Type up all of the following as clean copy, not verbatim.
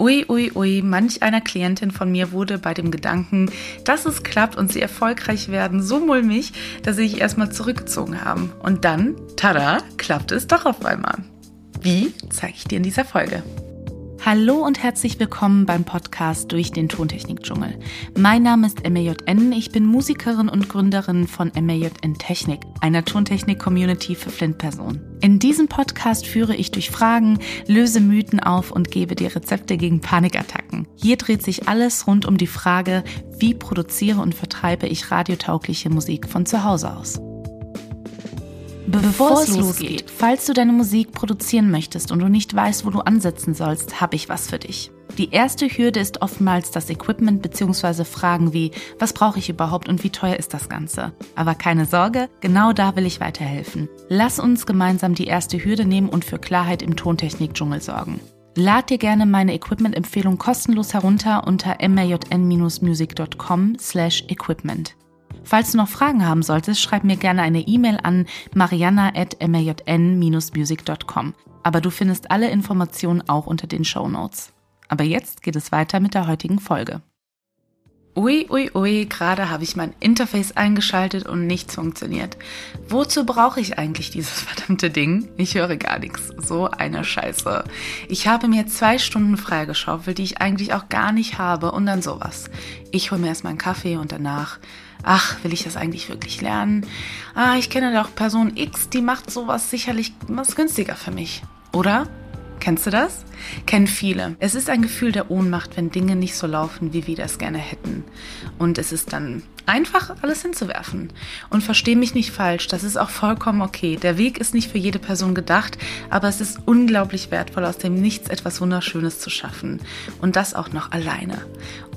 Ui, ui, ui, manch einer Klientin von mir wurde bei dem Gedanken, dass es klappt und sie erfolgreich werden, so mulmig, dass sie sich erstmal zurückgezogen haben. Und dann, tada, klappt es doch auf einmal. Wie, zeige ich dir in dieser Folge. Hallo und herzlich willkommen beim Podcast durch den Tontechnik-Dschungel. Mein Name ist MAJN, ich bin Musikerin und Gründerin von MAJN Technik, einer Tontechnik-Community für Flint-Personen. In diesem Podcast führe ich durch Fragen, löse Mythen auf und gebe dir Rezepte gegen Panikattacken. Hier dreht sich alles rund um die Frage, wie produziere und vertreibe ich radiotaugliche Musik von zu Hause aus. Bevor es losgeht, falls du deine Musik produzieren möchtest und du nicht weißt, wo du ansetzen sollst, habe ich was für dich. Die erste Hürde ist oftmals das Equipment bzw. Fragen wie, was brauche ich überhaupt und wie teuer ist das Ganze? Aber keine Sorge, genau da will ich weiterhelfen. Lass uns gemeinsam die erste Hürde nehmen und für Klarheit im Tontechnik-Dschungel sorgen. Lad dir gerne meine Equipment-Empfehlung kostenlos herunter unter mjn-music.com/equipment. Falls du noch Fragen haben solltest, schreib mir gerne eine E-Mail an mariana@mjn-music.com. Aber du findest alle Informationen auch unter den Shownotes. Aber jetzt geht es weiter mit der heutigen Folge. Ui, ui, ui, gerade habe ich mein Interface eingeschaltet und nichts funktioniert. Wozu brauche ich eigentlich dieses verdammte Ding? Ich höre gar nichts. So eine Scheiße. Ich habe mir 2 Stunden freigeschaufelt, die ich eigentlich auch gar nicht habe, und dann sowas. Ich hole mir erstmal einen Kaffee und danach... Ach, will ich das eigentlich wirklich lernen? Ah, ich kenne doch Person X, die macht sowas sicherlich was günstiger für mich. Oder? Kennst du das? Kennen viele. Es ist ein Gefühl der Ohnmacht, wenn Dinge nicht so laufen, wie wir das gerne hätten. Und es ist dann einfach, alles hinzuwerfen. Und versteh mich nicht falsch, das ist auch vollkommen okay. Der Weg ist nicht für jede Person gedacht, aber es ist unglaublich wertvoll, aus dem Nichts etwas Wunderschönes zu schaffen. Und das auch noch alleine.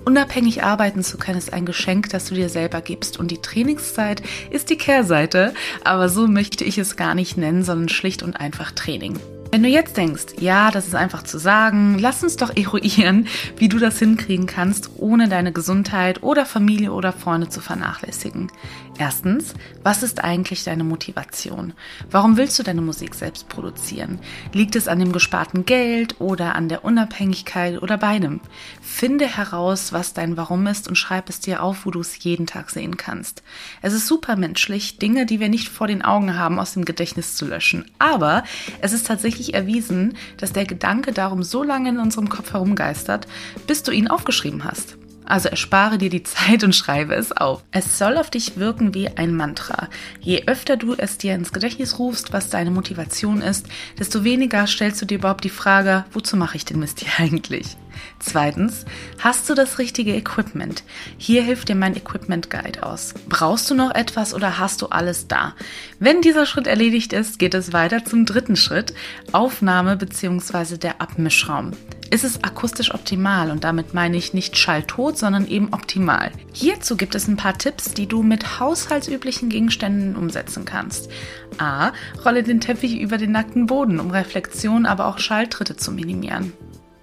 Unabhängig arbeiten zu können, ist ein Geschenk, das du dir selber gibst. Und die Trainingszeit ist die Kehrseite, aber so möchte ich es gar nicht nennen, sondern schlicht und einfach Training. Wenn du jetzt denkst, ja, das ist einfach zu sagen, lass uns doch eruieren, wie du das hinkriegen kannst, ohne deine Gesundheit oder Familie oder Freunde zu vernachlässigen. Erstens, was ist eigentlich deine Motivation? Warum willst du deine Musik selbst produzieren? Liegt es an dem gesparten Geld oder an der Unabhängigkeit oder beidem? Finde heraus, was dein Warum ist und schreib es dir auf, wo du es jeden Tag sehen kannst. Es ist supermenschlich, Dinge, die wir nicht vor den Augen haben, aus dem Gedächtnis zu löschen. Aber es ist tatsächlich erwiesen, dass der Gedanke darum so lange in unserem Kopf herumgeistert, bis du ihn aufgeschrieben hast. Also erspare dir die Zeit und schreibe es auf. Es soll auf dich wirken wie ein Mantra. Je öfter du es dir ins Gedächtnis rufst, was deine Motivation ist, desto weniger stellst du dir überhaupt die Frage, wozu mache ich den Mist hier eigentlich? Zweitens, hast du das richtige Equipment? Hier hilft dir mein Equipment Guide aus. Brauchst du noch etwas oder hast du alles da? Wenn dieser Schritt erledigt ist, geht es weiter zum 3. Schritt, Aufnahme bzw. der Abmischraum. Ist es akustisch optimal, und damit meine ich nicht schalltot, sondern eben optimal. Hierzu gibt es ein paar Tipps, die du mit haushaltsüblichen Gegenständen umsetzen kannst. A. Rolle den Teppich über den nackten Boden, um Reflexion, aber auch Schalltritte zu minimieren.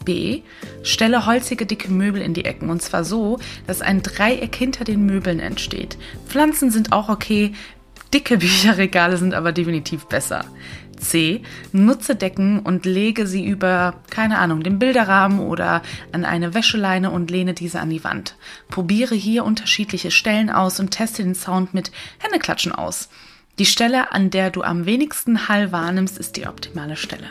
B. Stelle holzige, dicke Möbel in die Ecken, und zwar so, dass ein Dreieck hinter den Möbeln entsteht. Pflanzen sind auch okay, dicke Bücherregale sind aber definitiv besser. C. Nutze Decken und lege sie über, keine Ahnung, den Bilderrahmen oder an eine Wäscheleine und lehne diese an die Wand. Probiere hier unterschiedliche Stellen aus und teste den Sound mit Händeklatschen aus. Die Stelle, an der du am wenigsten Hall wahrnimmst, ist die optimale Stelle.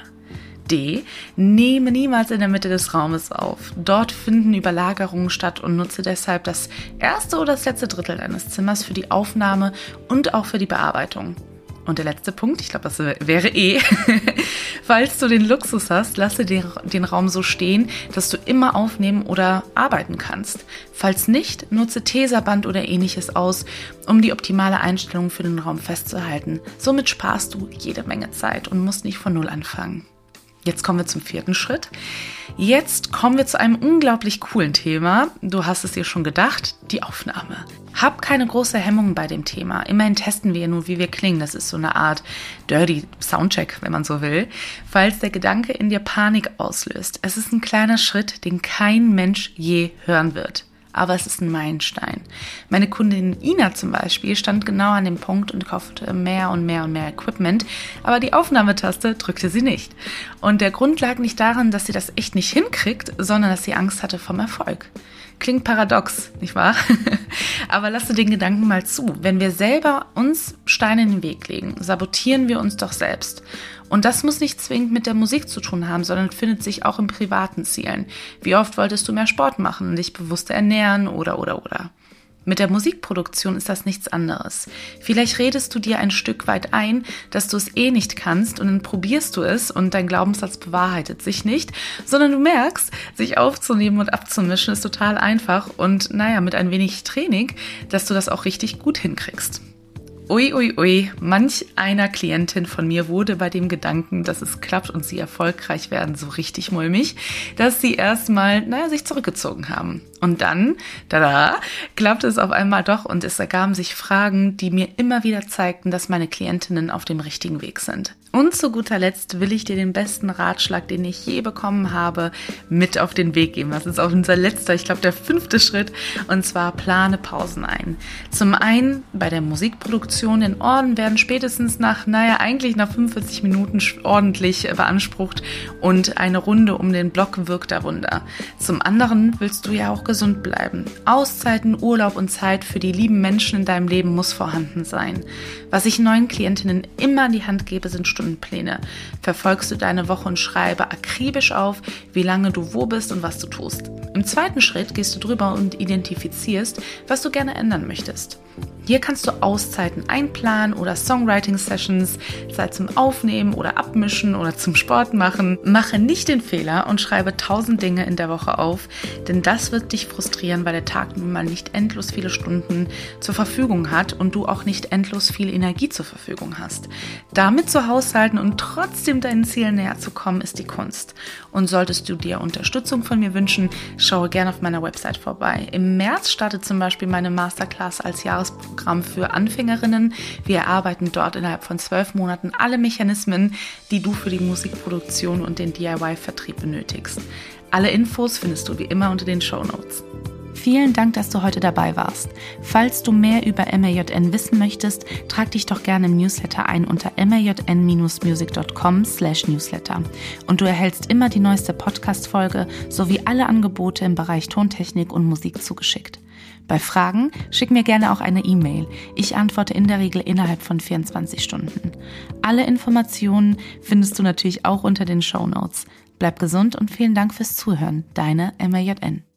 D. Nehme niemals in der Mitte des Raumes auf. Dort finden Überlagerungen statt, und nutze deshalb das erste oder das letzte Drittel deines Zimmers für die Aufnahme und auch für die Bearbeitung. Und der letzte Punkt, ich glaube, das wäre E. Falls du den Luxus hast, lasse den Raum so stehen, dass du immer aufnehmen oder arbeiten kannst. Falls nicht, nutze Tesaband oder ähnliches aus, um die optimale Einstellung für den Raum festzuhalten. Somit sparst du jede Menge Zeit und musst nicht von Null anfangen. Jetzt kommen wir zum 4. Schritt. Jetzt kommen wir zu einem unglaublich coolen Thema. Du hast es dir schon gedacht, die Aufnahme. Hab keine große Hemmung bei dem Thema. Immerhin testen wir nur, wie wir klingen. Das ist so eine Art Dirty Soundcheck, wenn man so will. Falls der Gedanke in dir Panik auslöst, es ist ein kleiner Schritt, den kein Mensch je hören wird. aber es ist ein Meilenstein. Meine Kundin Ina zum Beispiel stand genau an dem Punkt und kaufte mehr und mehr und mehr Equipment, aber die Aufnahmetaste drückte sie nicht. Und der Grund lag nicht darin, dass sie das echt nicht hinkriegt, sondern dass sie Angst hatte vom Erfolg. Klingt paradox, nicht wahr? Aber lasse den Gedanken mal zu. Wenn wir selber uns Steine in den Weg legen, sabotieren wir uns doch selbst. Und das muss nicht zwingend mit der Musik zu tun haben, sondern findet sich auch in privaten Zielen. Wie oft wolltest du mehr Sport machen, dich bewusster ernähren oder. Mit der Musikproduktion ist das nichts anderes. Vielleicht redest du dir ein Stück weit ein, dass du es eh nicht kannst und dann probierst du es und dein Glaubenssatz bewahrheitet sich nicht, sondern du merkst, sich aufzunehmen und abzumischen ist total einfach und mit ein wenig Training, dass du das auch richtig gut hinkriegst. Ui, manch einer Klientin von mir wurde bei dem Gedanken, dass es klappt und sie erfolgreich werden, so richtig mulmig, dass sie erstmal, sich zurückgezogen haben. Und dann, tada, klappte es auf einmal doch und es ergaben sich Fragen, die mir immer wieder zeigten, dass meine Klientinnen auf dem richtigen Weg sind. Und zu guter Letzt will ich dir den besten Ratschlag, den ich je bekommen habe, mit auf den Weg geben. Das ist auch unser letzter, ich glaube der 5. Schritt, und zwar plane Pausen ein. Zum einen bei der Musikproduktion, denn Ohren werden spätestens nach 45 Minuten ordentlich beansprucht und eine Runde um den Block wirkt da Wunder. Zum anderen willst du ja auch gesund bleiben. Auszeiten, Urlaub und Zeit für die lieben Menschen in deinem Leben muss vorhanden sein. Was ich neuen Klientinnen immer in die Hand gebe, sind Stundenpläne. Verfolgst du deine Woche und schreibe akribisch auf, wie lange du wo bist und was du tust. Im 2. Schritt gehst du drüber und identifizierst, was du gerne ändern möchtest. Hier kannst du Auszeiten einplanen oder Songwriting-Sessions, Zeit zum Aufnehmen oder Abmischen oder zum Sport machen. Mache nicht den Fehler und schreibe 1000 Dinge in der Woche auf, denn das wird dich frustrieren, weil der Tag nun mal nicht endlos viele Stunden zur Verfügung hat und du auch nicht endlos viel Energie zur Verfügung hast. Damit zu haushalten und trotzdem deinen Zielen näher zu kommen, ist die Kunst. Und solltest du dir Unterstützung von mir wünschen, schaue gerne auf meiner Website vorbei. Im März startet zum Beispiel meine Masterclass als Jahresprogramm für Anfängerinnen. Wir erarbeiten dort innerhalb von 12 Monaten alle Mechanismen, die du für die Musikproduktion und den DIY-Vertrieb benötigst. Alle Infos findest du wie immer unter den Shownotes. Vielen Dank, dass du heute dabei warst. Falls du mehr über MAJN wissen möchtest, trag dich doch gerne im Newsletter ein unter mjn-music.com/newsletter und du erhältst immer die neueste Podcast-Folge sowie alle Angebote im Bereich Tontechnik und Musik zugeschickt. Bei Fragen schick mir gerne auch eine E-Mail. Ich antworte in der Regel innerhalb von 24 Stunden. Alle Informationen findest du natürlich auch unter den Shownotes. Bleib gesund und vielen Dank fürs Zuhören. Deine MAJN.